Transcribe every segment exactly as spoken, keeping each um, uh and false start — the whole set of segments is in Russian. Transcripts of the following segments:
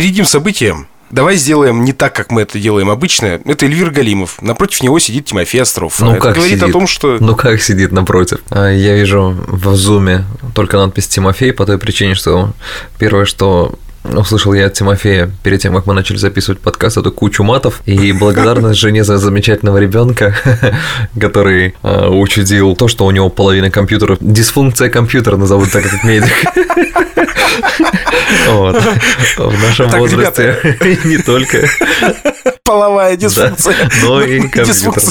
опередим события. Давай сделаем не так, как мы это делаем обычно. Это Ильвир Галимов. Напротив него сидит Тимофей Остров. Ну, это как говорит сидит? О том, что... Ну как сидит напротив? Я вижу в зуме только надпись «Тимофей» по той причине, что первое, что услышал я от Тимофея перед тем, как мы начали записывать подкаст, эту кучу матов и благодарность жене за замечательного ребенка, который учудил то, что у него половина компьютера. Дисфункция компьютера назовут так, как медик. Вот. В нашем так, возрасте ребята, не только половая дисфункция, да, но и компьютер.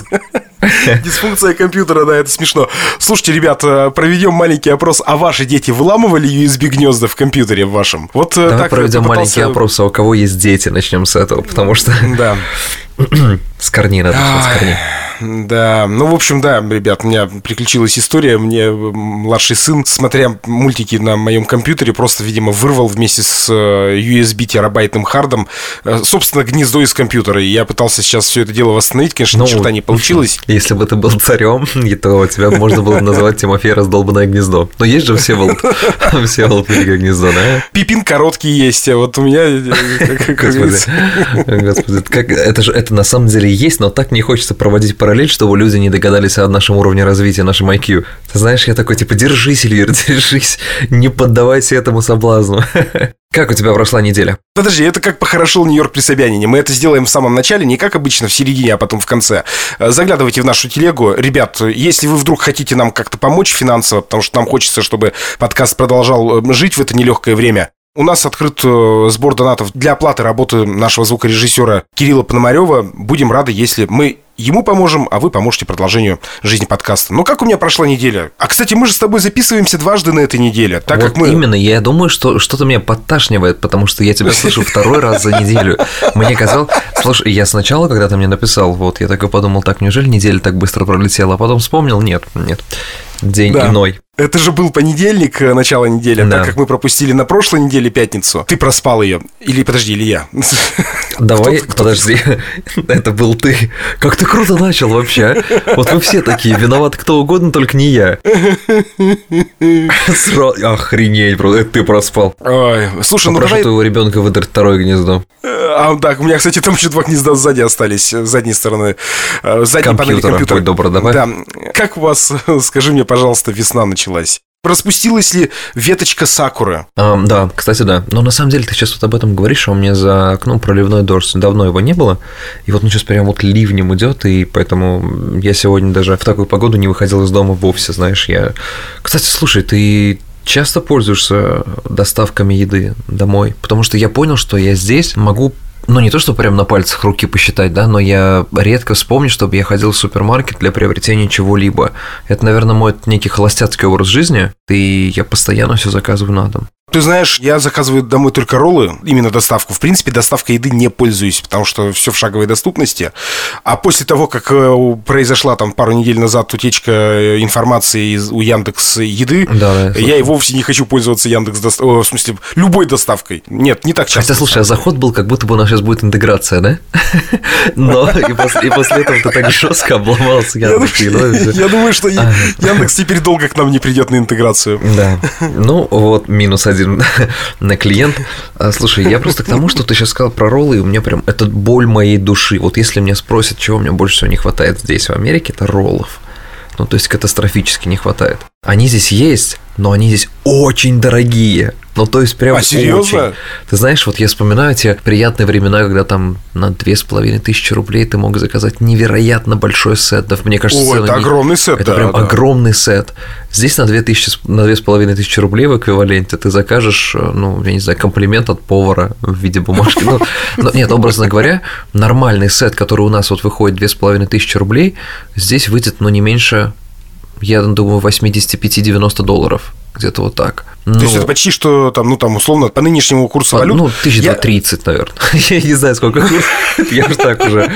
Дисфункция компьютера, да, это смешно. Слушайте, ребят, проведем маленький опрос. А ваши дети выламывали ю эс би-гнезда в компьютере в вашем? Вот да, так проведем попытался... маленький опрос, а у кого есть дети? Начнем с этого, потому что... Да. С корней надо, с корней. Да, ну, в общем, да, ребят, у меня приключилась история. Мне младший сын, смотря мультики на моем компьютере, просто, видимо, вырвал вместе с ю эс би-терабайтным хардом, собственно, гнездо из компьютера. И я пытался сейчас все это дело восстановить, конечно, ну, ни черта не получилось. Если бы ты был царем, то тебя можно было бы называть Тимофей «Раздолбанное гнездо». Но есть же Всеволод, Всеволод «Великое гнездо», да? Пипин короткий есть, а вот у меня... Господи, это же на самом деле есть, но так не хочется проводить параллельно. Параллель, чтобы люди не догадались о нашем уровне развития, нашем ай кью. Ты знаешь, я такой, типа, держись, Ильвир, держись, не поддавайся этому соблазну. Как у тебя прошла неделя? Подожди, это как похорошел Нью-Йорк при Собянине. Мы это сделаем в самом начале, не как обычно, в середине, а потом в конце. Заглядывайте в нашу телегу. Ребят, если вы вдруг хотите нам как-то помочь финансово, потому что нам хочется, чтобы подкаст продолжал жить в это нелегкое время, у нас открыт сбор донатов для оплаты работы нашего звукорежиссера Кирилла Пономарева. Будем рады, если мы ему поможем, а вы поможете продолжению жизни подкаста. Ну, как у меня прошла неделя? А, кстати, мы же с тобой записываемся дважды на этой неделе. Так вот как мы... именно, я думаю, что что-то меня подташнивает, потому что я тебя слышу второй раз за неделю. Мне казалось... Слушай, я сначала, когда ты мне написал, вот, я так и подумал, так, неужели неделя так быстро пролетела, а потом вспомнил, нет, нет, день иной. Это же был понедельник, начало недели, да. Так как мы пропустили на прошлой неделе пятницу. Ты проспал ее. Или, подожди, или я. Давай, кто-то, подожди, кто-то... это был ты. Как ты круто начал вообще, а? Вот вы все такие, виноват кто угодно, только не я. Сразу... Охренеть, просто, это ты проспал. Ой, слушай, Попрошу ну давай... твоего ребенка выдрать второе гнездо. А, да, у меня, кстати, там еще два гнезда сзади остались, с задней стороны. Задней панели компьютера. Будь добр, давай. Да. Как у вас, скажи мне, пожалуйста, весна началась? Распустилась ли веточка сакуры? А, да, кстати, да. Но на самом деле ты сейчас вот об этом говоришь, а у меня за окном проливной дождь. Давно его не было. И вот он сейчас прям вот ливнем идет, и поэтому я сегодня даже в такую погоду не выходил из дома вовсе, знаешь. Я. Кстати, слушай, ты часто пользуешься доставками еды домой? Потому что я понял, что я здесь могу... Ну, не то, что прям на пальцах руки посчитать, да, но я редко вспомню, чтобы я ходил в супермаркет для приобретения чего-либо. Это, наверное, мой некий холостяцкий образ жизни, и я постоянно все заказываю на дом. Ты знаешь, я заказываю домой только роллы, именно доставку. В принципе, доставкой еды не пользуюсь, потому что все в шаговой доступности. А после того, как произошла там пару недель назад утечка информации из, у Яндекс.Еды, да, да, я и вовсе не хочу пользоваться Яндекс.Доставкой, в смысле, любой доставкой. Нет, не так часто. Хотя, слушай, а заход был, как будто бы у нас сейчас будет интеграция, да? Но и после этого ты так жестко обломался Яндекс.Едой. Я думаю, что Яндекс теперь долго к нам не придет на интеграцию. Да. Ну, вот минус один на клиент. Слушай, я просто к тому, что ты сейчас сказал про роллы, и у меня прям это боль моей души. Вот если меня спросят, чего мне больше всего не хватает здесь, в Америке, это роллов. Ну, то есть, катастрофически не хватает. Они здесь есть, но они здесь очень дорогие. Ну, то есть, прям а серьезно? Очень. Ты знаешь, вот я вспоминаю те приятные времена, когда там на две с половиной тысячи рублей ты мог заказать невероятно большой сет. Да, мне кажется, о, это не... огромный сет. Это да, прям да. огромный сет. Здесь на две тысячи, на две с половиной тысячи рублей в эквиваленте ты закажешь, ну, я не знаю, комплимент от повара в виде бумажки. Нет, образно говоря, нормальный сет, который у нас вот выходит две с половиной тысячи рублей, здесь выйдет, но не меньше... Я думаю, восемьдесят пять - девяносто долларов, где-то вот так. То ну, есть, это почти что, там, ну, там, условно, по нынешнему курсу по, валют... Ну, тысяча тридцать, я... наверное. Я не знаю, сколько курс, я же так уже...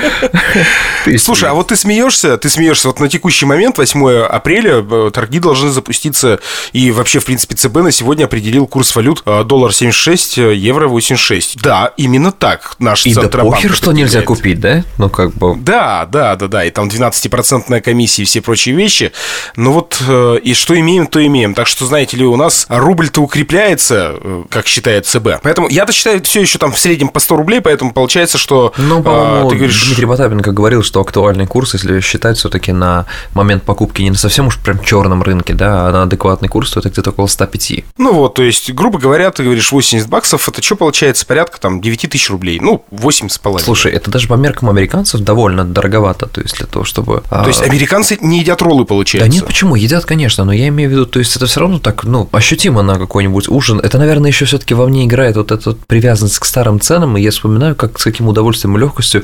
Слушай, а вот ты смеешься, ты смеешься, вот на текущий момент, восьмое апреля, торги должны запуститься, и вообще, в принципе, ЦБ на сегодня определил курс валют доллар семьдесят шесть, евро восемьдесят шесть. Да, именно так наш Центробанк... И да похер, что нельзя купить, да? Ну, как бы... Да, да, да, да, и там двенадцать процентов комиссия и все прочие вещи, но вот и что имеем, то имеем, так что, знаете, знаете ли, у нас рубль-то укрепляется, как считает ЦБ. Поэтому я-то считаю все еще там в среднем по сто рублей, поэтому получается, что... Ну, по-моему, а, ты говоришь... Дмитрий Потапенко говорил, что актуальный курс, если считать все-таки на момент покупки не на совсем уж прям черном рынке, да, а на адекватный курс, то это где-то около ста пяти. Ну вот, то есть, грубо говоря, ты говоришь восемьдесят баксов, это что получается? Порядка там девять тысяч рублей, ну, восемь с половиной. Слушай, это даже по меркам американцев довольно дороговато, то есть для того, чтобы... То есть американцы не едят роллы, получается? Да нет, почему? Едят, конечно, но я имею в виду, то есть это все равно так, ну, ощутимо на какой-нибудь ужин. Это, наверное, еще все-таки во мне играет вот эта привязанность к старым ценам, и я вспоминаю, как с каким удовольствием и легкостью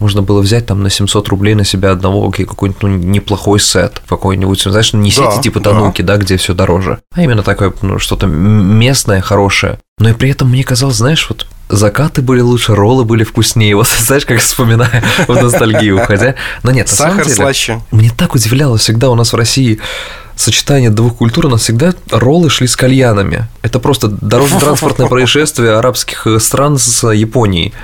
можно было взять там на семьсот рублей на себя одного какой-нибудь, ну, неплохой сет, какой-нибудь, знаешь, не сети да, типа Тануки, да. да, где все дороже, а именно такое, ну, что-то местное, хорошее. Но и при этом мне казалось, знаешь, вот закаты были лучше, роллы были вкуснее. Вот, знаешь, как вспоминаю, в ностальгию уходя. Но нет, на самом деле, сахар слаще. Мне так удивляло всегда у нас в России сочетание двух культур, у нас всегда роллы шли с кальянами. Это просто дорожно-транспортное происшествие арабских стран с Японией.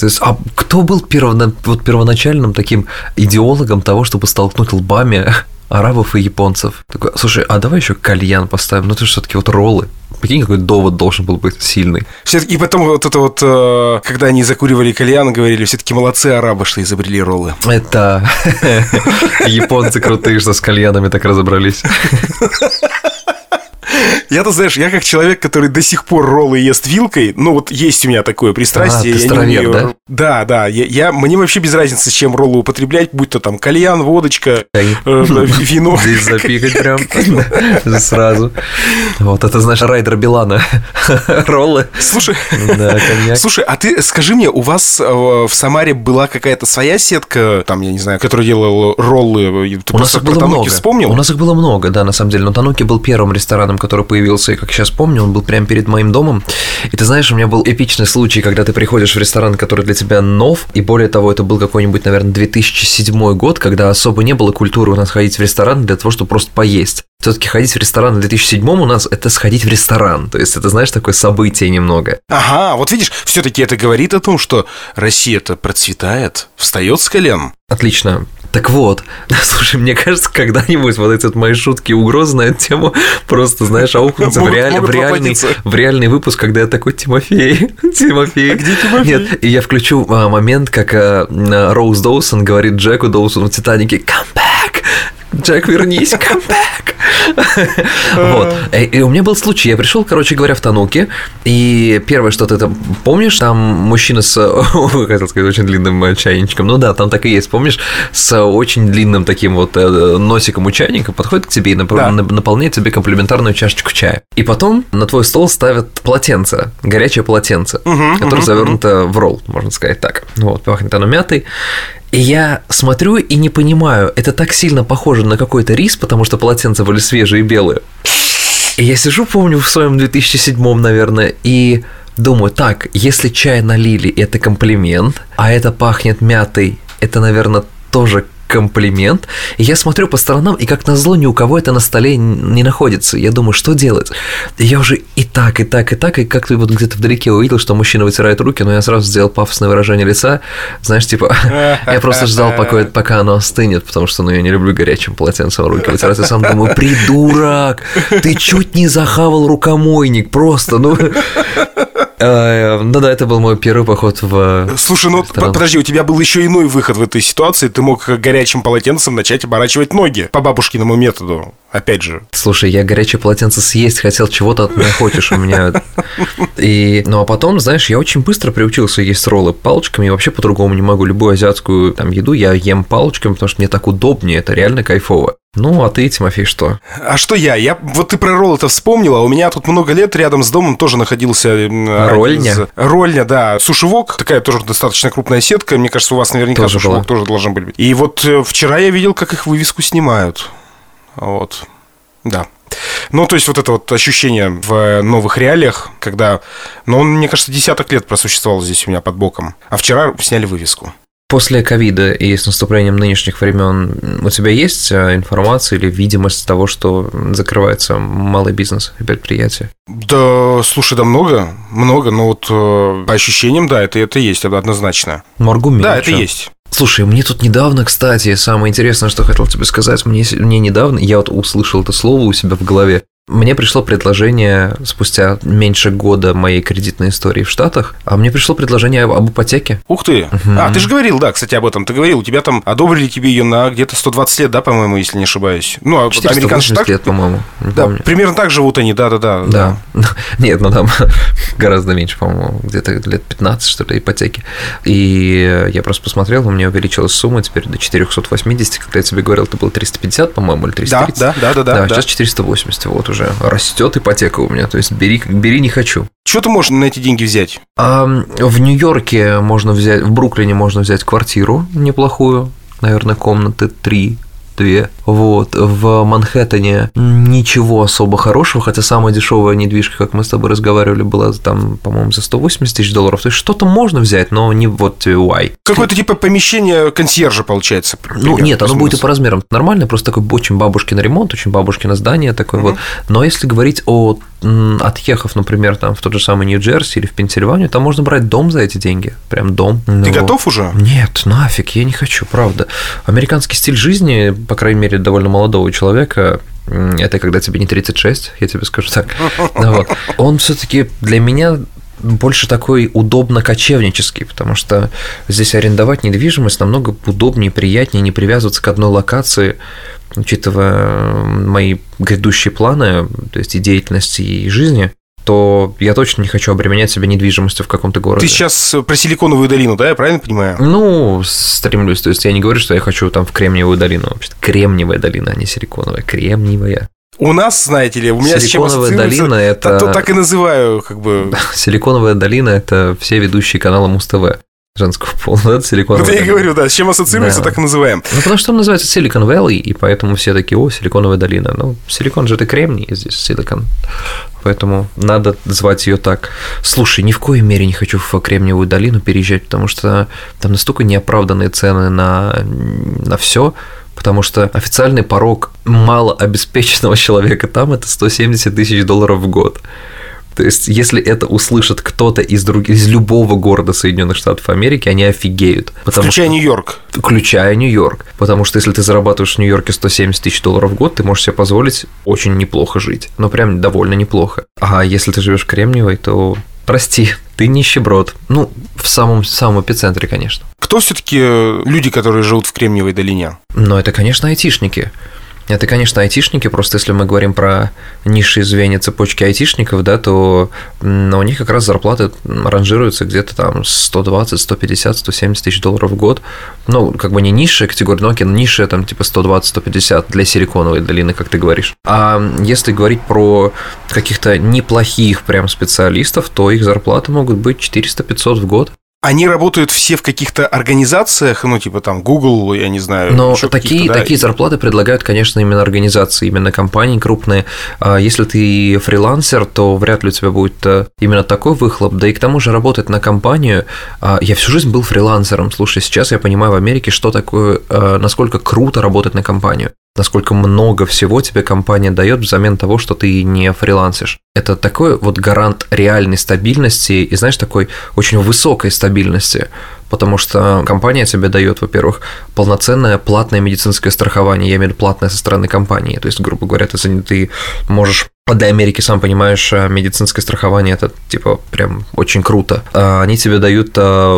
То есть, а кто был первоначальным таким идеологом того, чтобы столкнуть лбами арабов и японцев? Такой, слушай, а давай еще кальян поставим, ну ты же все-таки вот роллы. Прикинь, какой довод должен был быть сильный. И потом вот это вот, когда они закуривали кальян, говорили, все-таки молодцы арабы, что изобрели роллы. Это японцы крутые, что с кальянами так разобрались. Я-то, знаешь, я как человек, который до сих пор роллы ест вилкой, ну вот есть у меня такое пристрастие. А, ты старовер, да? Да, да, я, я, мне вообще без разницы, с чем роллы употреблять, будь то там кальян, водочка, э, вино. Здесь запикать прям сразу. Вот это, знаешь, Райдер Билана. Роллы. Слушай, слушай, а ты скажи мне, у вас в Самаре была какая-то своя сетка, там, я не знаю, которая делала роллы? Ты просто про Тануки вспомнил? У нас их было много, да, на самом деле, но Тануки был первым рестораном, который появился, и, как сейчас помню, он был прямо перед моим домом. И ты знаешь, у меня был эпичный случай, когда ты приходишь в ресторан, который для тебя нов, и более того, это был какой-нибудь, наверное, две тысячи седьмой год, когда особо не было культуры у нас ходить в ресторан для того, чтобы просто поесть. Все-таки ходить в ресторан в две тысячи седьмом у нас – это сходить в ресторан. То есть, это, знаешь, такое событие немного. Ага, вот видишь, все-таки это говорит о том, что Россия-то процветает, встает с колен. Отлично. Так вот, слушай, мне кажется, когда-нибудь вот эти вот мои шутки и угрозы на эту тему просто, знаешь, аукнутся в, реаль, в, реальный, в реальный выпуск, когда я такой: Тимофей, Тимофей. А где Тимофей? Нет, и я включу а, момент, как а, Роуз Доусон говорит Джеку Доусону в «Титанике»: «Come back! Джек, вернись, come back!» Вот. И у меня был случай. Я пришел, короче говоря, в Тануки, и первое, что ты там помнишь, там мужчина с, хотел сказать, очень длинным чайничком. Ну да, там так и есть, помнишь, с очень длинным таким вот носиком у чайника подходит к тебе и наполняет тебе комплиментарную чашечку чая. И потом на твой стол ставят полотенце, горячее полотенце, которое завернуто в ролл, можно сказать так. Вот, пахнет оно мятой. И я смотрю и не понимаю, это так сильно похоже на какой-то рис, потому что полотенца были свежие и белые. И я сижу, помню, в своем две тысячи седьмом, наверное, и думаю: так, если чай налили, это комплимент, а это пахнет мятой, это, наверное, тоже комплимент. И я смотрю по сторонам, и, как назло, ни у кого это на столе не находится. Я думаю, что делать? И я уже и так, и так, и так, и как-то вот где-то вдалеке увидел, что мужчина вытирает руки, но я сразу сделал пафосное выражение лица, знаешь, типа, я просто ждал, пока, пока оно остынет, потому что, ну, я не люблю горячим полотенцем руки вытирать. Я сам думаю: придурок, ты чуть не захавал рукомойник, просто, ну... Ну да, это был мой первый поход в... Слушай, ну ресторан. Подожди, у тебя был еще иной выход в этой ситуации. Ты мог горячим полотенцем начать оборачивать ноги по бабушкиному методу. Опять же. Слушай, я горячее полотенце съесть хотел, чего ты от меня хочешь у меня. И, ну а потом, знаешь, я очень быстро приучился есть роллы палочками. Я вообще по-другому не могу. Любую азиатскую там еду я ем палочками, потому что мне так удобнее, это реально кайфово. Ну, а ты, Тимофей, что? А что я? Я вот ты про ролл-то вспомнила. У меня тут много лет рядом с домом тоже находился... Рольня? Из... Рольня, да. Сушевок. Такая тоже достаточно крупная сетка. Мне кажется, у вас наверняка тоже сушевок была. Тоже должен быть. И вот вчера я видел, как их вывеску снимают. Вот. Да. Ну, то есть, вот это вот ощущение в новых реалиях, когда... Ну, он, мне кажется, десяток лет просуществовал здесь у меня под боком. А вчера сняли вывеску. После ковида и с наступлением нынешних времен у тебя есть информация или видимость того, что закрывается малый бизнес и предприятия? Да, слушай, да много, много, но вот по ощущениям, да, это, это есть, это однозначно. Ну, аргумент. Да, это есть. Слушай, мне тут недавно, кстати, самое интересное, что хотел тебе сказать, мне, мне недавно, я вот услышал это слово у себя в голове, мне пришло предложение спустя меньше года моей кредитной истории в Штатах, а мне пришло предложение об, об ипотеке. Ух ты! Uh-huh. А, ты же говорил, да, кстати, об этом. Ты говорил, у тебя там одобрили тебе ее на где-то сто двадцать лет, да, по-моему, если не ошибаюсь. Ну, американцы так... лет, по-моему. Да, помню. Примерно так живут они, да-да-да. Да. Нет, ну там гораздо меньше, по-моему, где-то лет пятнадцать, что ли, ипотеки. И я просто посмотрел, у меня увеличилась сумма теперь до четыреста восемьдесят, когда я тебе говорил, это было триста пятьдесят, по-моему, или триста тридцать. Да, да, да, да. Да, да. Сейчас четыреста восемьдесят, вот уже. Уже растет ипотека у меня, то есть бери, бери не хочу. Что ты можешь на эти деньги взять? А, в Нью-Йорке можно взять, в Бруклине можно взять квартиру неплохую, наверное, комнаты три. Две. Вот, в Манхэттене ничего особо хорошего, хотя самая дешевая недвижка, как мы с тобой разговаривали, была там, по-моему, за сто восемьдесят тысяч долларов. То есть что-то можно взять, но не вот уай. Какое-то типа помещение консьержа получается. Примерно, ну нет, оно будет и по размерам нормально, просто такой очень бабушкин ремонт, очень бабушкино здание такое. Угу. Вот. Но если говорить о отъехав, например, там в тот же самый Нью-Джерси или в Пенсильванию, там можно брать дом за эти деньги, прям дом. Ты ну, готов уже? Нет, нафиг, я не хочу, правда. Американский стиль жизни, по крайней мере, довольно молодого человека, это когда тебе не тридцать шесть, я тебе скажу так, вот. Он все-таки для меня больше такой удобно-кочевнический, потому что здесь арендовать недвижимость намного удобнее, приятнее, не привязываться к одной локации, учитывая мои грядущие планы, то есть и деятельности, и жизни, то я точно не хочу обременять себя недвижимостью в каком-то городе. Ты сейчас про Силиконовую долину, да, я правильно понимаю? Ну, стремлюсь, то есть я не говорю, что я хочу там в Кремниевую долину, вообще-то Кремниевая долина, а не Силиконовая, Кремниевая. У нас, знаете ли, у меня с чем ассоциируется, это... то так и называю, как бы... Силиконовая долина – это все ведущие каналы Муз-ТВ. Женского пола, да, Силиконовая. Вот я и говорю, да, с чем ассоциируется, да. Так и называем. Ну, потому что он называется Silicon Valley, и поэтому все такие, о, Силиконовая долина. Ну, силикон же это кремний, здесь силикон, поэтому надо звать ее так. Слушай, ни в коей мере не хочу в Кремниевую долину переезжать, потому что там настолько неоправданные цены на, на все. Потому что официальный порог малообеспеченного человека там – это сто семьдесят тысяч долларов в год. То есть, если это услышит кто-то из, друг... из любого города Соединенных Штатов Америки, они офигеют. Включая что... Нью-Йорк. Включая Нью-Йорк. Потому что, если ты зарабатываешь в Нью-Йорке сто семьдесят тысяч долларов в год, ты можешь себе позволить очень неплохо жить. Ну, прям довольно неплохо. А если ты живешь в Кремниевой, то… Прости, ты нищеброд. Ну, в самом, самом эпицентре, конечно. Кто все-таки люди, которые живут в Кремниевой долине? Ну, это, конечно, айтишники. Это, конечно, айтишники, просто если мы говорим про низшие звенья цепочки айтишников, да, то у них как раз зарплаты ранжируются где-то там сто двадцать, сто пятьдесят, сто семьдесят тысяч долларов в год. Ну, как бы не низшая категория, но окей, низшая там типа сто двадцать - сто пятьдесят для Силиконовой долины, как ты говоришь. А если говорить про каких-то неплохих прям специалистов, то их зарплаты могут быть четыреста - пятьсот в год. Они работают все в каких-то организациях, ну, типа там Google, я не знаю. Но такие, да? Такие зарплаты предлагают, конечно, именно организации, именно компании крупные. Если ты фрилансер, то вряд ли у тебя будет именно такой выхлоп. Да и к тому же работать на компанию. Я всю жизнь был фрилансером. Слушай, сейчас я понимаю в Америке, что такое, насколько круто работать на компанию. Насколько много всего тебе компания дает взамен того, что ты не фрилансишь. Это такой вот гарант реальной стабильности и, знаешь, такой очень высокой стабильности, потому что компания тебе дает, во-первых, полноценное платное медицинское страхование, я имею в виду платное со стороны компании, то есть, грубо говоря, ты, ты можешь… Для Америки, сам понимаешь, медицинское страхование – это, типа, прям очень круто. Они тебе дают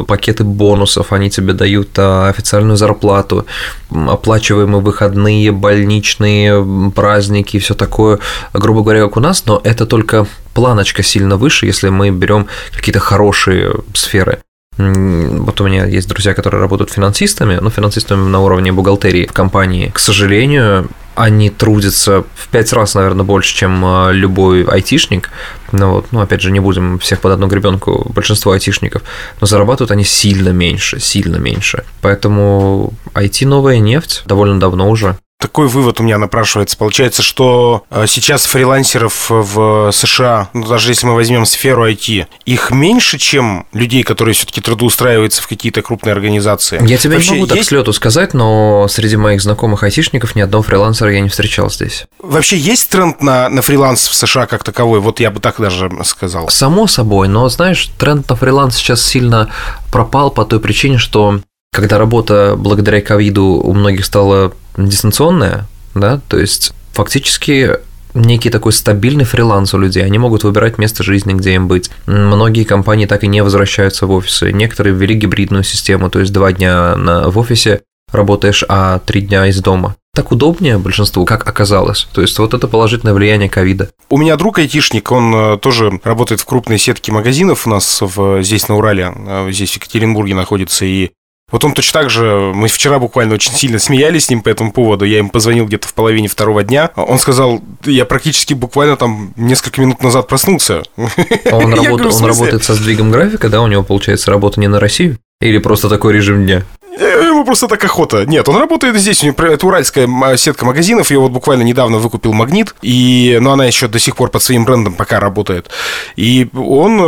пакеты бонусов, они тебе дают официальную зарплату, оплачиваемые выходные, больничные, праздники и все такое, грубо говоря, как у нас, но это только планочка сильно выше, если мы берем какие-то хорошие сферы. Вот у меня есть друзья, которые работают финансистами, ну, финансистами на уровне бухгалтерии в компании. К сожалению, они трудятся в пять раз, наверное, больше, чем любой айтишник. Ну, вот, ну, опять же, не будем всех под одну гребенку, большинство айтишников, но зарабатывают они сильно меньше, сильно меньше. Поэтому ай ти – новая нефть, довольно давно уже. Такой вывод у меня напрашивается. Получается, что сейчас фрилансеров в США, ну, даже если мы возьмем сферу ай ти, их меньше, чем людей, которые все-таки трудоустраиваются в какие-то крупные организации. Я тебе вообще не могу так есть... слету сказать, но среди моих знакомых айтишников ни одного фрилансера я не встречал здесь. Вообще есть тренд на, на фриланс в США как таковой? Вот я бы так даже сказал. Само собой, но, знаешь, тренд на фриланс сейчас сильно пропал по той причине, что... когда работа благодаря ковиду у многих стала дистанционная, да, то есть фактически некий такой стабильный фриланс у людей. Они могут выбирать место жизни, где им быть. Многие компании так и не возвращаются в офисы. Некоторые ввели гибридную систему, то есть два дня в офисе работаешь, а три дня из дома. Так удобнее большинству, как оказалось. То есть вот это положительное влияние ковида. У меня друг айтишник, он тоже работает в крупной сетке магазинов у нас в, здесь на Урале, здесь в Екатеринбурге находится, и вот он точно так же, мы вчера буквально очень сильно смеялись с ним по этому поводу, я им позвонил где-то в половине второго дня, он сказал, я практически буквально там несколько минут назад проснулся. Он работает со сдвигом графика, да, у него получается работа не на Россию? Или просто такой режим дня? Ему просто так охота. Нет, он работает здесь, у него это уральская сетка магазинов, ее вот буквально недавно выкупил «Магнит», и, но она еще до сих пор под своим брендом пока работает. И он,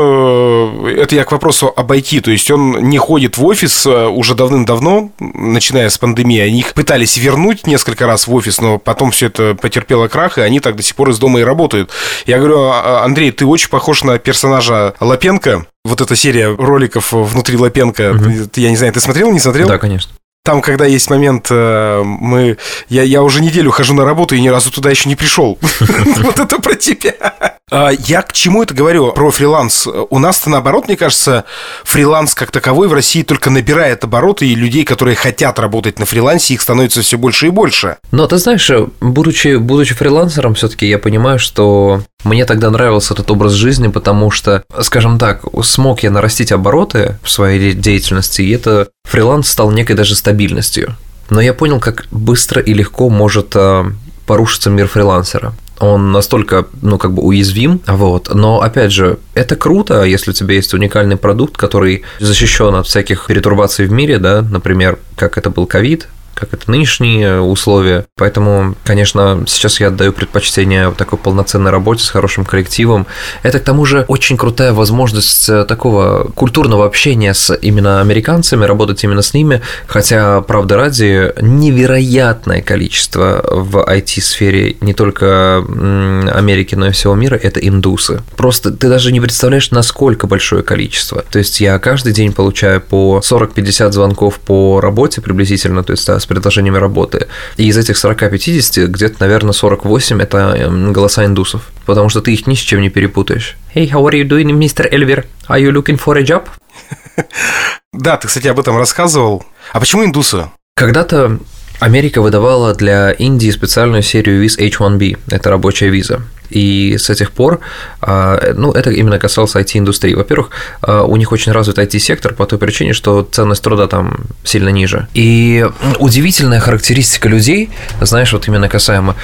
это я к вопросу об ай ти, то есть он не ходит в офис уже давным-давно, начиная с пандемии, они их пытались вернуть несколько раз в офис, но потом все это потерпело крах, и они так до сих пор из дома и работают. Я говорю, Андрей, ты очень похож на персонажа Лапенко. Вот эта серия роликов «Внутри Лапенко», угу. Я не знаю, ты смотрел, не смотрел? Да, конечно. Там, когда есть момент, мы, я, я уже неделю хожу на работу и ни разу туда еще не пришел. Вот это про тебя. Я к чему это говорю про фриланс? У нас-то наоборот, мне кажется, фриланс как таковой в России только набирает обороты, и людей, которые хотят работать на фрилансе, их становится все больше и больше. Но ты знаешь, будучи, будучи фрилансером, все-таки я понимаю, что мне тогда нравился этот образ жизни, потому что, скажем так, смог я нарастить обороты в своей деятельности, и это фриланс стал некой даже стабильностью. Но я понял, как быстро и легко может порушиться мир фрилансера. Он настолько, ну, как бы уязвим, вот. Но, опять же, это круто, если у тебя есть уникальный продукт, который защищен от всяких перетурбаций в мире, да, например, как это был ковид, как это нынешние условия. Поэтому, конечно, сейчас я отдаю предпочтение такой полноценной работе с хорошим коллективом. Это, к тому же, очень крутая возможность такого культурного общения с именно американцами, работать именно с ними. Хотя, правда ради, невероятное количество в ай ти-сфере не только Америки, но и всего мира – это индусы. Просто ты даже не представляешь, насколько большое количество. То есть я каждый день получаю по сорок-пятьдесят звонков по работе приблизительно, то есть с предложениями работы. И из этих сорок-пятьдесят, где-то, наверное, сорок восемь – это голоса индусов, потому что ты их ни с чем не перепутаешь. Hey, how are you doing, mister Elvir? Are you looking for a job? Да, ты, кстати, об этом рассказывал. А почему индусы? Когда-то Америка выдавала для Индии специальную серию виз эйч один би. Это рабочая виза. И с этих пор, ну, это именно касалось ай ти-индустрии. Во-первых, у них очень развит ай ти-сектор по той причине, что ценность труда там сильно ниже. И удивительная характеристика людей, знаешь, вот именно касаемо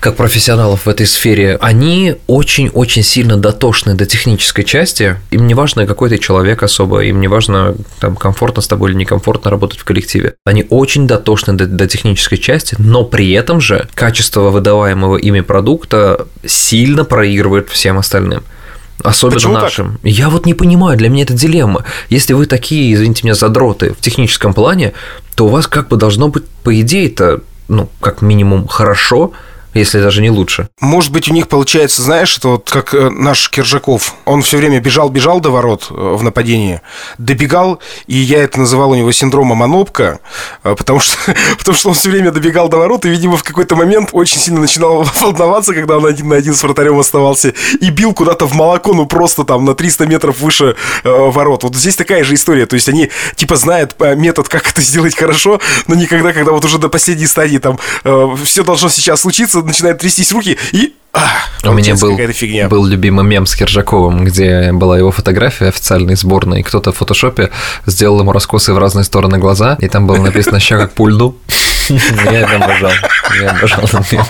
как профессионалов в этой сфере, они очень-очень сильно дотошны до технической части. Им не важно, какой ты человек особо, им не важно, там, комфортно с тобой или некомфортно работать в коллективе. Они очень дотошны до, до технической части, но при этом же качество выдаваемого ими продукта сильно проигрывает всем остальным. Особенно почему нашим. Так? Я вот не понимаю, для меня это дилемма. Если вы такие, извините меня, задроты в техническом плане, то у вас как бы должно быть, по идее-то, ну, как минимум, хорошо, если даже не лучше. Может быть, у них получается, знаешь, это вот как наш Кержаков. Он все время бежал-бежал до ворот в нападении, добегал, и я это называл у него синдромом Анопка, потому что, потому что он все время добегал до ворот, и, видимо, в какой-то момент очень сильно начинал волноваться, когда он один на один с вратарем оставался, и бил куда-то в молоко, ну, просто там на триста метров выше ворот. Вот здесь такая же история. То есть они, типа, знают метод, как это сделать хорошо, но никогда, когда вот уже до последней стадии там все должно сейчас случиться, начинает трястись руки, и а, у меня был, был любимый мем с Кержаковым, где была его фотография официальной сборной, и кто-то в фотошопе сделал ему раскосы в разные стороны глаза, и там было написано «Ща как пульду». Я это обожал. Я обожал этот мем.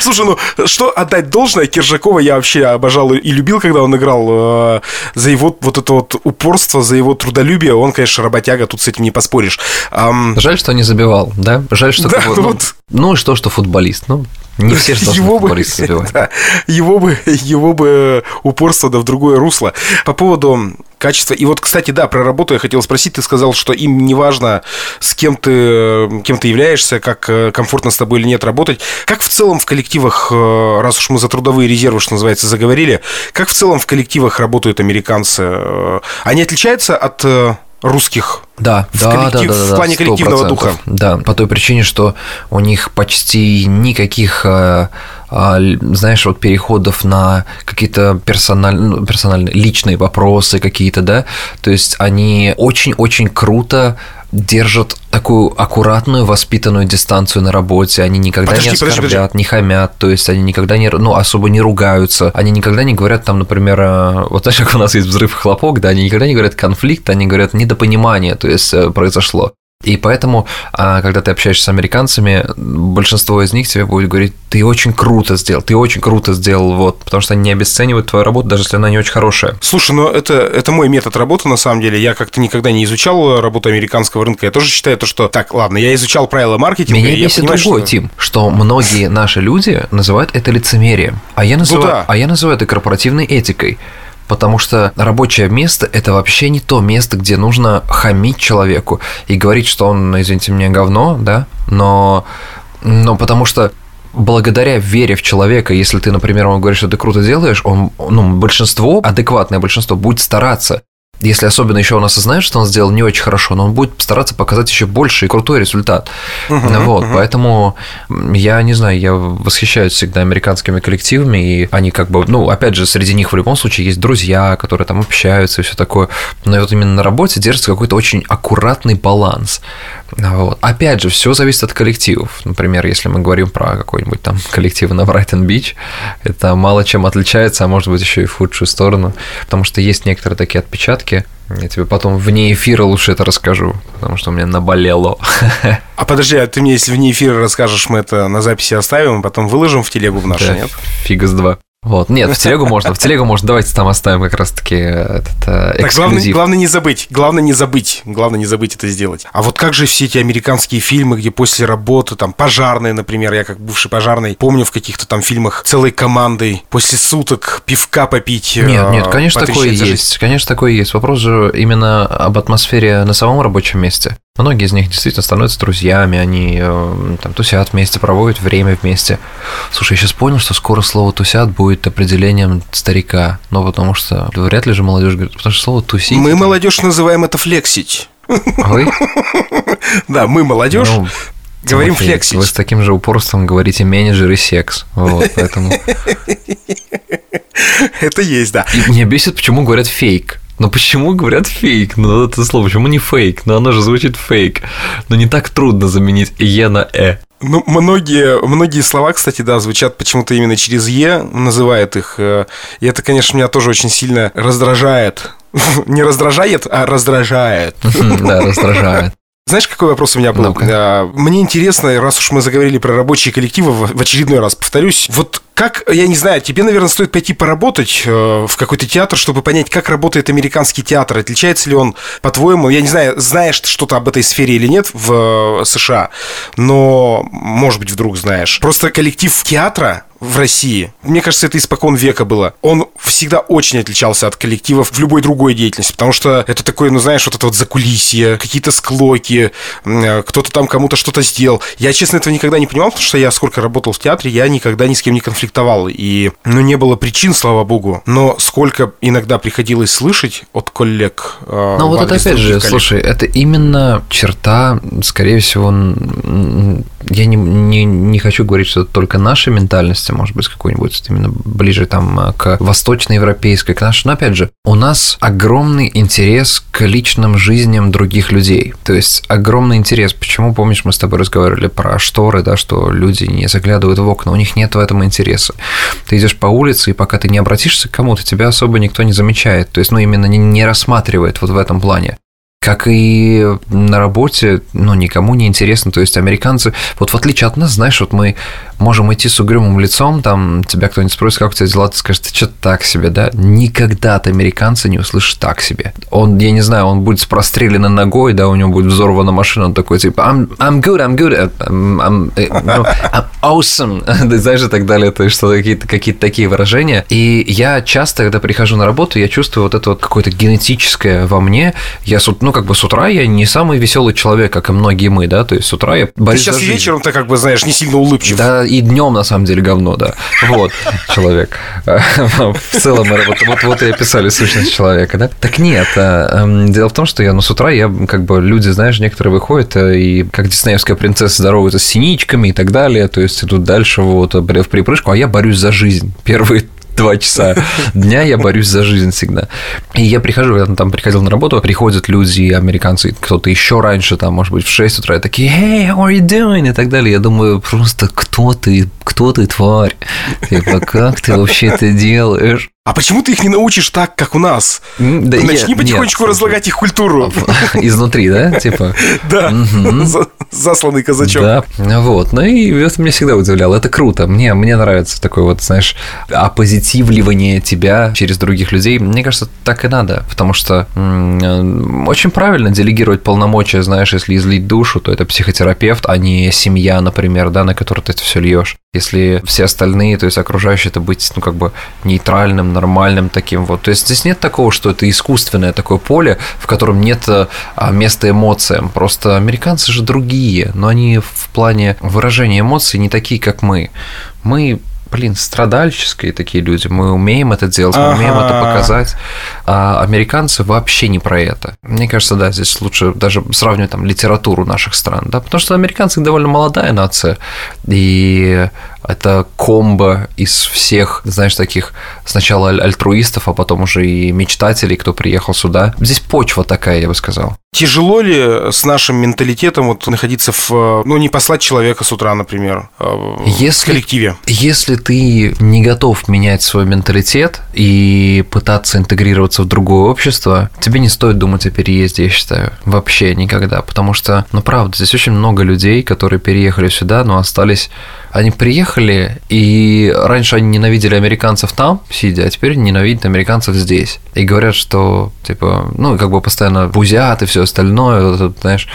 Слушай, ну, что отдать должное, Кержакова я вообще обожал и любил, когда он играл, э, за его вот это вот упорство, за его трудолюбие. Он, конечно, работяга, тут с этим не поспоришь. Эм... Жаль, что не забивал, да? Жаль, что... Да, ну, вот... ну, и что, что футболист, ну... Не все же должны футболист забивать. Да, его бы, его бы упорство да в другое русло. По поводу качества. И вот, кстати, да, про работу я хотел спросить. Ты сказал, что им не важно, с кем ты, кем ты являешься, как комфортно с тобой или нет работать. Как в целом в коллективах, раз уж мы за трудовые резервы, что называется, заговорили, как в целом в коллективах работают американцы? Они отличаются от русских. Да, в, да, коллектив, да, да, да, в плане коллективного духа. Да, по той причине, что у них почти никаких, знаешь, вот переходов на какие-то персональные, персональные личные вопросы какие-то, да, то есть они очень-очень круто держат такую аккуратную, воспитанную дистанцию на работе, они никогда подожди, не оскорбят, подожди, подожди. не хамят, то есть они никогда не, ну, особо не ругаются, они никогда не говорят там, например, вот знаешь, как у нас есть взрыв и хлопок, да, они никогда не говорят конфликт, они говорят недопонимание, то есть произошло. И поэтому, когда ты общаешься с американцами, большинство из них тебе будет говорить, ты очень круто сделал, ты очень круто сделал, вот, потому что они не обесценивают твою работу, даже если она не очень хорошая. Слушай, ну это, это мой метод работы, на самом деле, я как-то никогда не изучал работу американского рынка, я тоже считаю то, что, так, ладно, я изучал правила маркетинга. Меня бесит другое, что... Тим, что многие наши люди называют это лицемерием, а я называю, ну, да. а я называю это корпоративной этикой. Потому что рабочее место – это вообще не то место, где нужно хамить человеку и говорить, что он, извините меня, говно, да, но, но потому что благодаря вере в человека, если ты, например, ему говоришь, что ты круто делаешь, он, ну, большинство, адекватное большинство, будет стараться. Если особенно еще он осознает, что он сделал не очень хорошо, но он будет стараться показать еще больше и крутой результат. Uh-huh, вот, uh-huh. Поэтому я не знаю, я восхищаюсь всегда американскими коллективами, и они как бы, ну, опять же, среди них в любом случае есть друзья, которые там общаются и все такое, но вот именно на работе держится какой-то очень аккуратный баланс. Вот. Опять же, все зависит от коллективов. Например, если мы говорим про какой-нибудь там коллектив на Брайтон-Бич, это мало чем отличается, а может быть еще и в худшую сторону, потому что есть некоторые такие отпечатки. Я тебе потом вне эфира лучше это расскажу, потому что у меня наболело. А подожди, а ты мне, если вне эфира расскажешь, мы это на записи оставим, и потом выложим в телегу в нашу, да, нет? Фигас два. Вот, нет, в телегу можно, в телегу можно, давайте там оставим как раз-таки этот э, эксклюзив. Так, главное, главное не забыть, главное не забыть, главное не забыть это сделать. А вот как же все эти американские фильмы, где после работы, там, пожарные, например, я как бывший пожарный, помню в каких-то там фильмах целой командой после суток пивка попить. Нет, нет, конечно, такое есть, конечно, такое есть. Вопрос же именно об атмосфере на самом рабочем месте. Многие из них действительно становятся друзьями, они там тусят вместе, проводят время вместе. Слушай, я сейчас понял, что скоро слово «тусят» будет определением старика, но потому что вряд ли же молодежь говорит, потому что слово «тусить». Мы это... молодежь называем это «флексить». А вы? Да, мы молодежь. Ну... Говорим Тимофей, флексить. Вы с таким же упорством говорите менеджер и секс. Вот, поэтому... Это есть, да. И меня бесит, почему говорят фейк. Но почему говорят фейк? Ну, это слово, почему не фейк? Но оно же звучит фейк. Но не так трудно заменить «е» на «э». Ну, многие, многие слова, кстати, да, звучат почему-то именно через «е», называют их. И это, конечно, меня тоже очень сильно раздражает. Не раздражает, а раздражает. Да, раздражает. Знаешь, какой вопрос у меня был? Ну-ка. Мне интересно, раз уж мы заговорили про рабочие коллективы, в очередной раз повторюсь, вот как, я не знаю, тебе, наверное, стоит пойти поработать в какой-то театр, чтобы понять, как работает американский театр, отличается ли он, по-твоему, я не знаю, знаешь ты что-то об этой сфере или нет в США, но, может быть, вдруг знаешь. Просто коллектив театра в России, мне кажется, это испокон века было. Он всегда очень отличался от коллективов в любой другой деятельности, потому что это такое, ну, знаешь, вот это вот закулисье, какие-то склоки, кто-то там кому-то что-то сделал. Я, честно, этого никогда не понимал, потому что я сколько работал в театре, я никогда ни с кем не конфликтовал, и, ну, не было причин, слава богу, но сколько иногда приходилось слышать от коллег... Э, ну, вот это опять же, коллег. Слушай, это именно черта, скорее всего, я не, не, не хочу говорить, что это только наша ментальность, может быть, какой-нибудь именно ближе там к восточноевропейской, к нашей. Но опять же, у нас огромный интерес к личным жизням других людей. То есть огромный интерес. Почему, помнишь, мы с тобой разговаривали про шторы, да, что люди не заглядывают в окна, у них нет в этом интереса. Ты идешь по улице, и пока ты не обратишься к кому-то, тебя особо никто не замечает. То есть, ну, именно не, не рассматривает вот в этом плане. Как и на работе, ну, никому не интересно, то есть американцы, вот в отличие от нас, знаешь, вот мы можем идти с угрюмым лицом, там тебя кто-нибудь спросит, как у тебя дела, ты скажешь, ты что-то так себе, да, никогда ты американца не услышишь так себе, он, я не знаю, он будет с простреленной ногой, да, у него будет взорвана машина, он такой, типа, I'm, I'm good, I'm good, I'm, I'm, I'm awesome, ты знаешь, и так далее, то есть что-то, какие-то, какие-то такие выражения, и я часто, когда прихожу на работу, я чувствую вот это вот какое-то генетическое во мне, я, ну, как как бы с утра я не самый веселый человек, как и многие мы, да, то есть с утра я борюсь за жизнь. Ты сейчас вечером-то, как бы, знаешь, не сильно улыбчив. Да, и днем на самом деле, говно, да. Вот, человек. В целом, вот и описали сущность человека, да. Так нет, дело в том, что я, ну, с утра я, как бы, люди, знаешь, некоторые выходят, и как диснеевская принцесса здоровается с синичками и так далее, то есть идут дальше вот в припрыжку, а я борюсь за жизнь первые два часа дня, я борюсь за жизнь всегда. И я прихожу, я там приходил на работу, приходят люди, американцы, кто-то еще раньше, там, может быть, в шесть утра, такие, hey, how are you doing? И так далее. Я думаю, просто кто ты, кто ты, тварь? Типа, как ты вообще это делаешь? А почему ты их не научишь так, как у нас? Да начни я, потихонечку нет, разлагать их культуру. Изнутри, да? Типа. Да. Засланный казачок. Да. Вот. Ну и это меня всегда удивляло. Это круто. Мне, мне нравится такое вот, знаешь, опозитивливание тебя через других людей. Мне кажется, так и надо. Потому что м- очень правильно делегировать полномочия, знаешь, если излить душу, то это психотерапевт, а не семья, например, да, на которую ты это все льешь. Если все остальные, то есть окружающие, это быть, ну, как бы нейтральным, нормальным таким вот. То есть здесь нет такого, что это искусственное такое поле, в котором нет места эмоциям. Просто американцы же другие, но они в плане выражения эмоций не такие, как мы. Мы... Блин, страдальческие такие люди. Мы умеем это делать, мы ага. умеем это показать. А американцы вообще не про это. Мне кажется, да, здесь лучше даже сравнивать там литературу наших стран, да, потому что американцы довольно молодая нация, и это комбо из всех, знаешь, таких сначала аль- альтруистов, а потом уже и мечтателей, кто приехал сюда. Здесь почва такая, я бы сказал. Тяжело ли с нашим менталитетом вот находиться в... Ну, не послать человека с утра, например, если, в коллективе? Если ты не готов менять свой менталитет и пытаться интегрироваться в другое общество, тебе не стоит думать о переезде, я считаю. Вообще никогда. Потому что, ну, правда, здесь очень много людей, которые переехали сюда, но остались... Они приехали, и раньше они ненавидели американцев там, сидя, а теперь ненавидят американцев здесь. И говорят, что, типа, ну, как бы постоянно бузят и все остальное, вот, знаешь,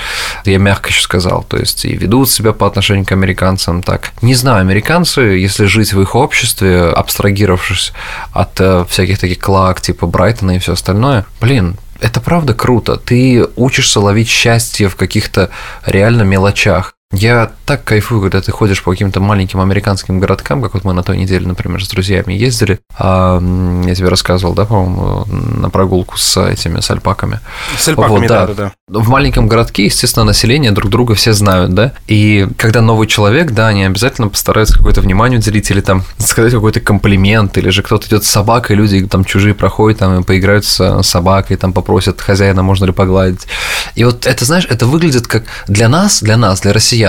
я мягко еще сказал, то есть и ведут себя по отношению к американцам так. Не знаю, американцы, если жить в их обществе, абстрагировавшись от э, всяких таких клак, типа Брайтона и все остальное, блин, это правда круто, ты учишься ловить счастье в каких-то реально мелочах. Я так кайфую, когда ты ходишь по каким-то маленьким американским городкам, как вот мы на той неделе, например, с друзьями ездили. А, я тебе рассказывал, да, по-моему, на прогулку с этими, с альпаками. С альпаками, вот, да, да, да. В маленьком городке, естественно, население друг друга все знают, да, и когда новый человек, да, они обязательно постараются какое-то внимание уделить или там сказать какой-то комплимент, или же кто-то идет с собакой, люди там чужие проходят, там и поиграют с собакой, там попросят хозяина, можно ли погладить. И вот это, знаешь, это выглядит как для нас, для нас, для россиян,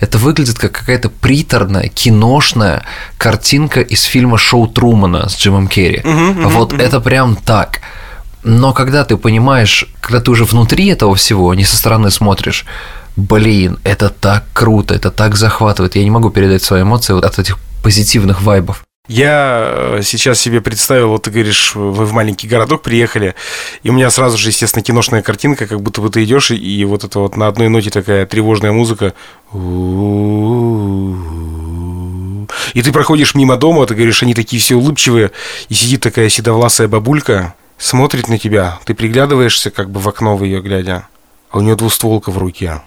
это выглядит как какая-то приторная, киношная картинка из фильма «Шоу Трумана» с Джимом Керри. Uh-huh, uh-huh, вот uh-huh. Это прям так. Но когда ты понимаешь, когда ты уже внутри этого всего, не со стороны смотришь, блин, это так круто, это так захватывает. Я не могу передать свои эмоции вот от этих позитивных вайбов. Я сейчас себе представил, вот ты говоришь, вы в маленький городок приехали, и у меня сразу же, естественно, киношная картинка, как будто бы ты идешь, и вот это вот на одной ноте такая тревожная музыка. И ты проходишь мимо дома, ты говоришь, они такие все улыбчивые, и сидит такая седовласая бабулька, смотрит на тебя, ты приглядываешься как бы в окно в ее глядя, а у нее двустволка в руке.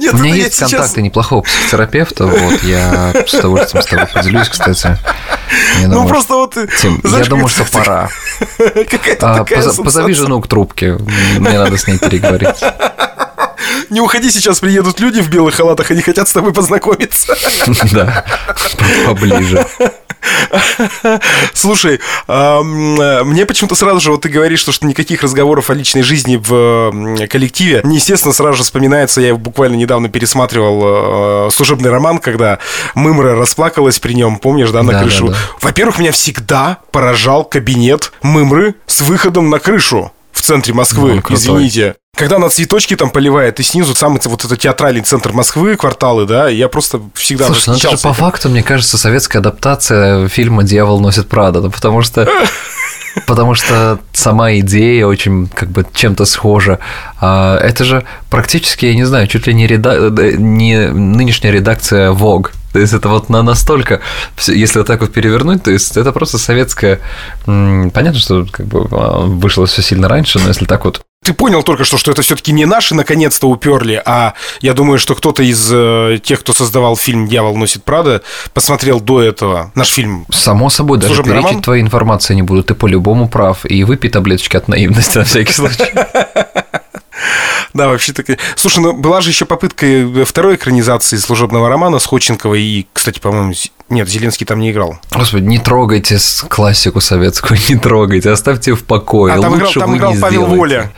Нет, у меня есть сейчас... контакты неплохого психотерапевта, вот, я с удовольствием с тобой поделюсь, кстати. Я ну, думаю, просто вот... Тим, знаешь, я думаю, что ты... пора. А, поз... Позови жену к трубке, мне надо с ней переговорить. Не уходи, сейчас приедут люди в белых халатах, они хотят с тобой познакомиться. Да, поближе. Слушай, мне почему-то сразу же, вот ты говоришь, что никаких разговоров о личной жизни в коллективе. Естественно, сразу же вспоминается, я буквально недавно пересматривал служебный роман, когда Мымра расплакалась при нем, помнишь, да, на да, крышу. Да, да. Во-первых, меня всегда поражал кабинет Мымры с выходом на крышу в центре Москвы, ну, извините. Когда она цветочки там поливает, и снизу самый вот этот театральный центр Москвы, кварталы, да, я просто всегда... Слушай, ну это же по факту, мне кажется, советская адаптация фильма «Дьявол носит Прада», потому что... Потому что сама идея очень как бы чем-то схожа. Это же практически, я не знаю, чуть ли не, реда... не нынешняя редакция Vogue. То есть это вот настолько, если вот так вот перевернуть, то есть это просто советская... Понятно, что как бы вышло все сильно раньше, но если так вот... Ты понял только что, что это все-таки не наши наконец-то уперли, а я думаю, что кто-то из э, тех, кто создавал фильм «Дьявол носит Прада», посмотрел до этого наш фильм. Само собой, даже перечить твоей информации не буду, ты по-любому прав. И выпей таблеточки от наивности на всякий случай. Да, вообще-то... Слушай, ну была же еще попытка второй экранизации «Служебного романа» с Ходченковой. И, кстати, по-моему, нет, Зеленский там не играл. Господи, не трогайте классику советскую, не трогайте, оставьте в покое. А там играл, там играл Павел Воля.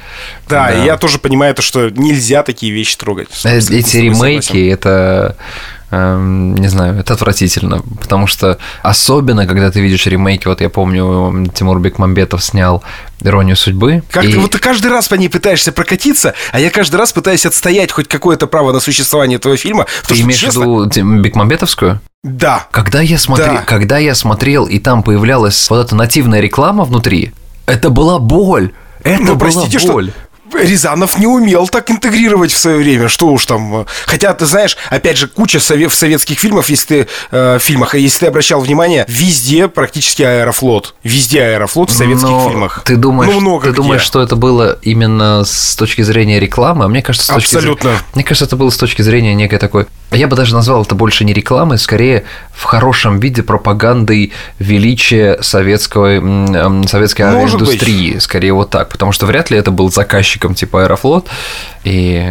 Да, да, и я тоже понимаю, то, что нельзя такие вещи трогать. Эти ремейки, это... Не знаю, это отвратительно, потому что особенно, когда ты видишь ремейки, вот я помню, Тимур Бекмамбетов снял «Иронию судьбы». Как и... ты, вот ты каждый раз по ней пытаешься прокатиться, а я каждый раз пытаюсь отстоять хоть какое-то право на существование этого фильма. Ты что, имеешь честно... в виду Бекмамбетовскую? Да. Когда я смотрел, да. Когда я смотрел, и там появлялась вот эта нативная реклама внутри, это была боль, это ну, была простите, боль. Что... Рязанов не умел так интегрировать в свое время, что уж там. Хотя, ты знаешь, опять же, куча совет, советских фильмов, если ты э, фильмах, если ты обращал внимание, везде практически Аэрофлот. Везде Аэрофлот в советских но фильмах. Ты думаешь, ну, много ты думаешь, что это было именно с точки зрения рекламы? А мне кажется, с точки Абсолютно. Зрения, мне кажется, это было с точки зрения некой такой. Я бы даже назвал это больше не рекламой, скорее в хорошем виде пропагандой величия советской, советской авиаиндустрии. Скорее вот так. Потому что вряд ли это был заказчиком типа Аэрофлот. И...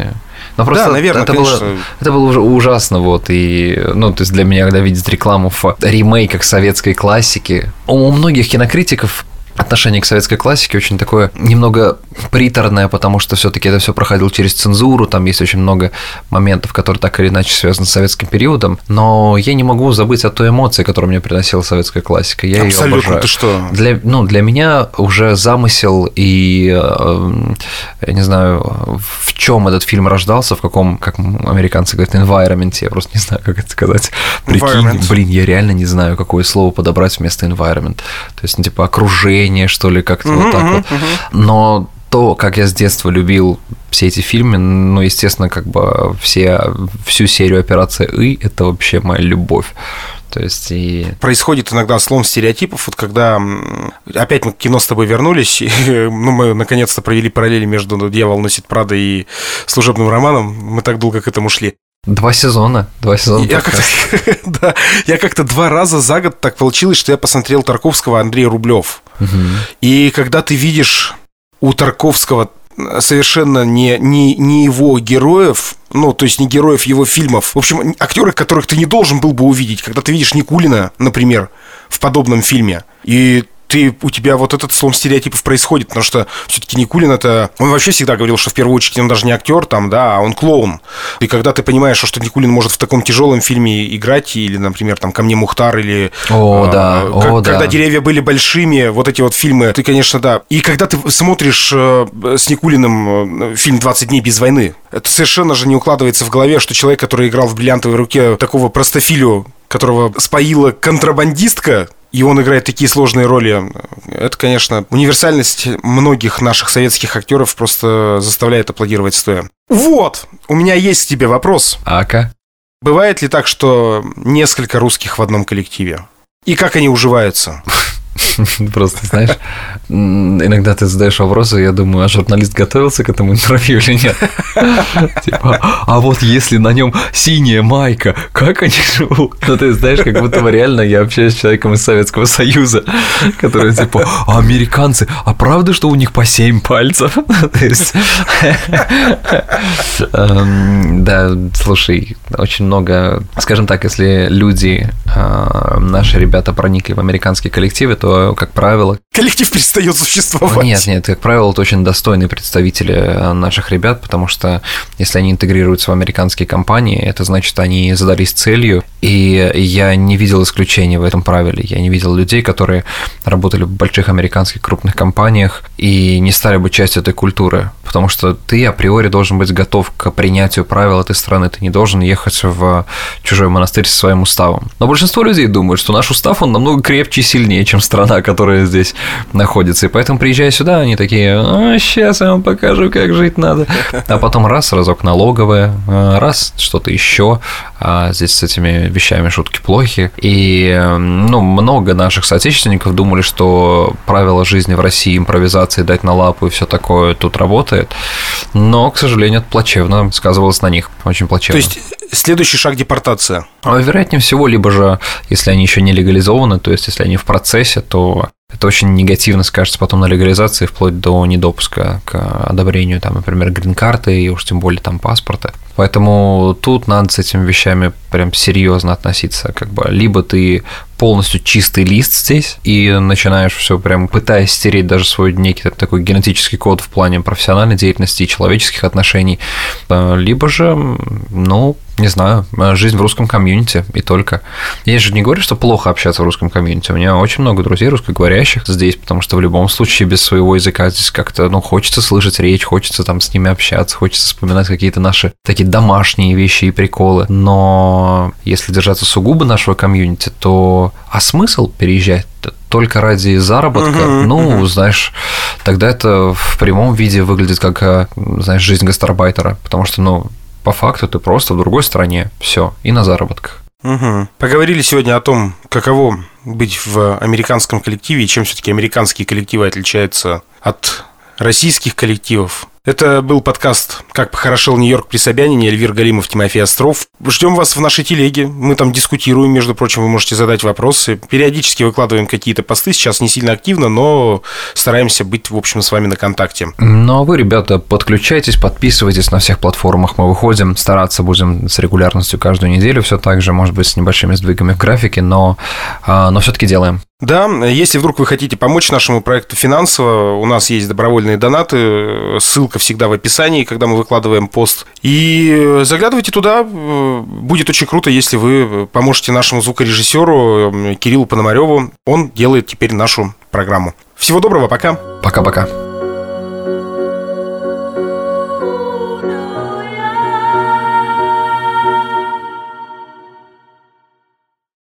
Но просто да, наверное, это, было, это было уже ужасно. Вот, и, ну, то есть для меня, когда видеть рекламу в ремейках советской классики, у многих кинокритиков отношение к советской классике очень такое немного приторное, потому что все-таки это все проходило через цензуру, там есть очень много моментов, которые так или иначе связаны с советским периодом, но я не могу забыть о той эмоции, которую мне приносила советская классика. Я Абсолютно, ее обожаю. Ты что? Для, ну, для меня уже замысел и, я не знаю, в чем этот фильм рождался, в каком, как американцы говорят, environment, я просто не знаю, как это сказать. Прикинь, блин, я реально не знаю, какое слово подобрать вместо environment. То есть, ну, типа, окружение, что ли, как-то mm-hmm, вот так вот. Mm-hmm. Но то, как я с детства любил все эти фильмы, ну, естественно, как бы все, всю серию «Операция И» — это вообще моя любовь. То есть и... Происходит иногда слом стереотипов, вот когда опять мы к кино с тобой вернулись, и, ну, мы наконец-то провели параллели между «Дьявол носит Прада» и «Служебным романом», мы так долго к этому шли. Два сезона, два сезона. Я как-то, да, я как-то два раза за год так получилось, что я посмотрел Тарковского, Андрей Рублёв. Угу. И когда ты видишь у Тарковского совершенно не, не, не его героев, ну, то есть не героев его фильмов, в общем, актеры, которых ты не должен был бы увидеть, когда ты видишь Никулина, например, в подобном фильме, и... Ты, у тебя вот этот слом стереотипов происходит, потому что все-таки Никулин это... Он вообще всегда говорил, что в первую очередь он даже не актер, там, да, а он клоун. И когда ты понимаешь, что Никулин может в таком тяжелом фильме играть, или, например, там «Ко мне Мухтар», или о, э, да, э, о, «Когда да. деревья были большими», вот эти вот фильмы, ты, конечно, да. И когда ты смотришь э, с Никулиным э, фильм «двадцать дней без войны», это совершенно же не укладывается в голове, что человек, который играл в «Бриллиантовой руке» такого простофилю, которого споила контрабандистка, и он играет такие сложные роли. Это, конечно, универсальность многих наших советских актеров просто заставляет аплодировать стоя. Вот! У меня есть к тебе вопрос. Ака. Бывает ли так, что несколько русских в одном коллективе? И как они уживаются? Просто, знаешь, иногда ты задаешь вопросы, я думаю, а журналист готовился к этому интервью или нет? Типа, а вот если на нем синяя майка, как они живут? Ну, ты знаешь, как будто бы реально я общаюсь с человеком из Советского Союза, который типа, а американцы, а правда, что у них по семь пальцев? Да, слушай, очень много, скажем так, если люди, наши ребята проникли в американские коллективы, то как правило... Коллектив перестает существовать. Нет, нет, как правило, это очень достойные представители наших ребят, потому что если они интегрируются в американские компании, это значит, они задались целью, и я не видел исключений в этом правиле. Я не видел людей, которые работали в больших американских крупных компаниях и не стали бы частью этой культуры, потому что ты априори должен быть готов к принятию правил этой страны, ты не должен ехать в чужой монастырь со своим уставом. Но большинство людей думают, что наш устав, он намного крепче и сильнее, чем страна. страна, которая здесь находится. И поэтому, приезжая сюда, они такие: «О, сейчас я вам покажу, как жить надо». А потом раз, разок налоговая, раз, что-то еще. А здесь с этими вещами шутки плохи. И, ну, много наших соотечественников думали, что правила жизни в России, импровизации, дать на лапу и все такое тут работает. Но, к сожалению, это плачевно сказывалось на них. Очень плачевно. То есть, следующий шаг — депортация? А, вероятнее всего, либо же, если они еще не легализованы, то есть, если они в процессе, то это очень негативно скажется потом на легализации, вплоть до недопуска к одобрению, там, например, грин-карты и уж тем более там паспорта. Поэтому тут надо с этими вещами прям серьезно относиться, как бы. Либо ты полностью чистый лист здесь и начинаешь все прям, пытаясь стереть даже свой некий такой генетический код в плане профессиональной деятельности и человеческих отношений, либо же, ну, не знаю, жизнь в русском комьюнити и только. Я же не говорю, что плохо общаться в русском комьюнити. У меня очень много друзей русскоговорящих здесь, потому что в любом случае без своего языка здесь как-то, ну, хочется слышать речь, хочется там с ними общаться, хочется вспоминать какие-то наши такие домашние вещи и приколы. Но если держаться сугубо нашего комьюнити, то... А смысл переезжать-то? Только ради заработка, uh-huh, ну, uh-huh. знаешь, тогда это в прямом виде выглядит как, знаешь, жизнь гастарбайтера, потому что, ну, по факту ты просто в другой стране, все, и на заработках. Угу. Поговорили сегодня о том, каково быть в американском коллективе и чем все-таки американские коллективы отличаются от российских коллективов. Это был подкаст «Как похорошел Нью-Йорк при Собянине». Ильвир Галимов, Тимофей Остров. Ждем вас в нашей телеге. Мы там дискутируем, между прочим, вы можете задать вопросы. Периодически выкладываем какие-то посты. Сейчас не сильно активно, но стараемся быть, в общем, с вами на контакте. Ну, а вы, ребята, подключайтесь, подписывайтесь на всех платформах. Мы выходим, стараться будем с регулярностью каждую неделю. Все так же, может быть, с небольшими сдвигами в графике, но, но все-таки делаем. Да, если вдруг вы хотите помочь нашему проекту финансово, у нас есть добровольные донаты, ссылка всегда в описании, когда мы выкладываем пост. И заглядывайте туда, будет очень круто, если вы поможете нашему звукорежиссеру Кириллу Пономареву, он делает теперь нашу программу. Всего доброго, пока! Пока-пока!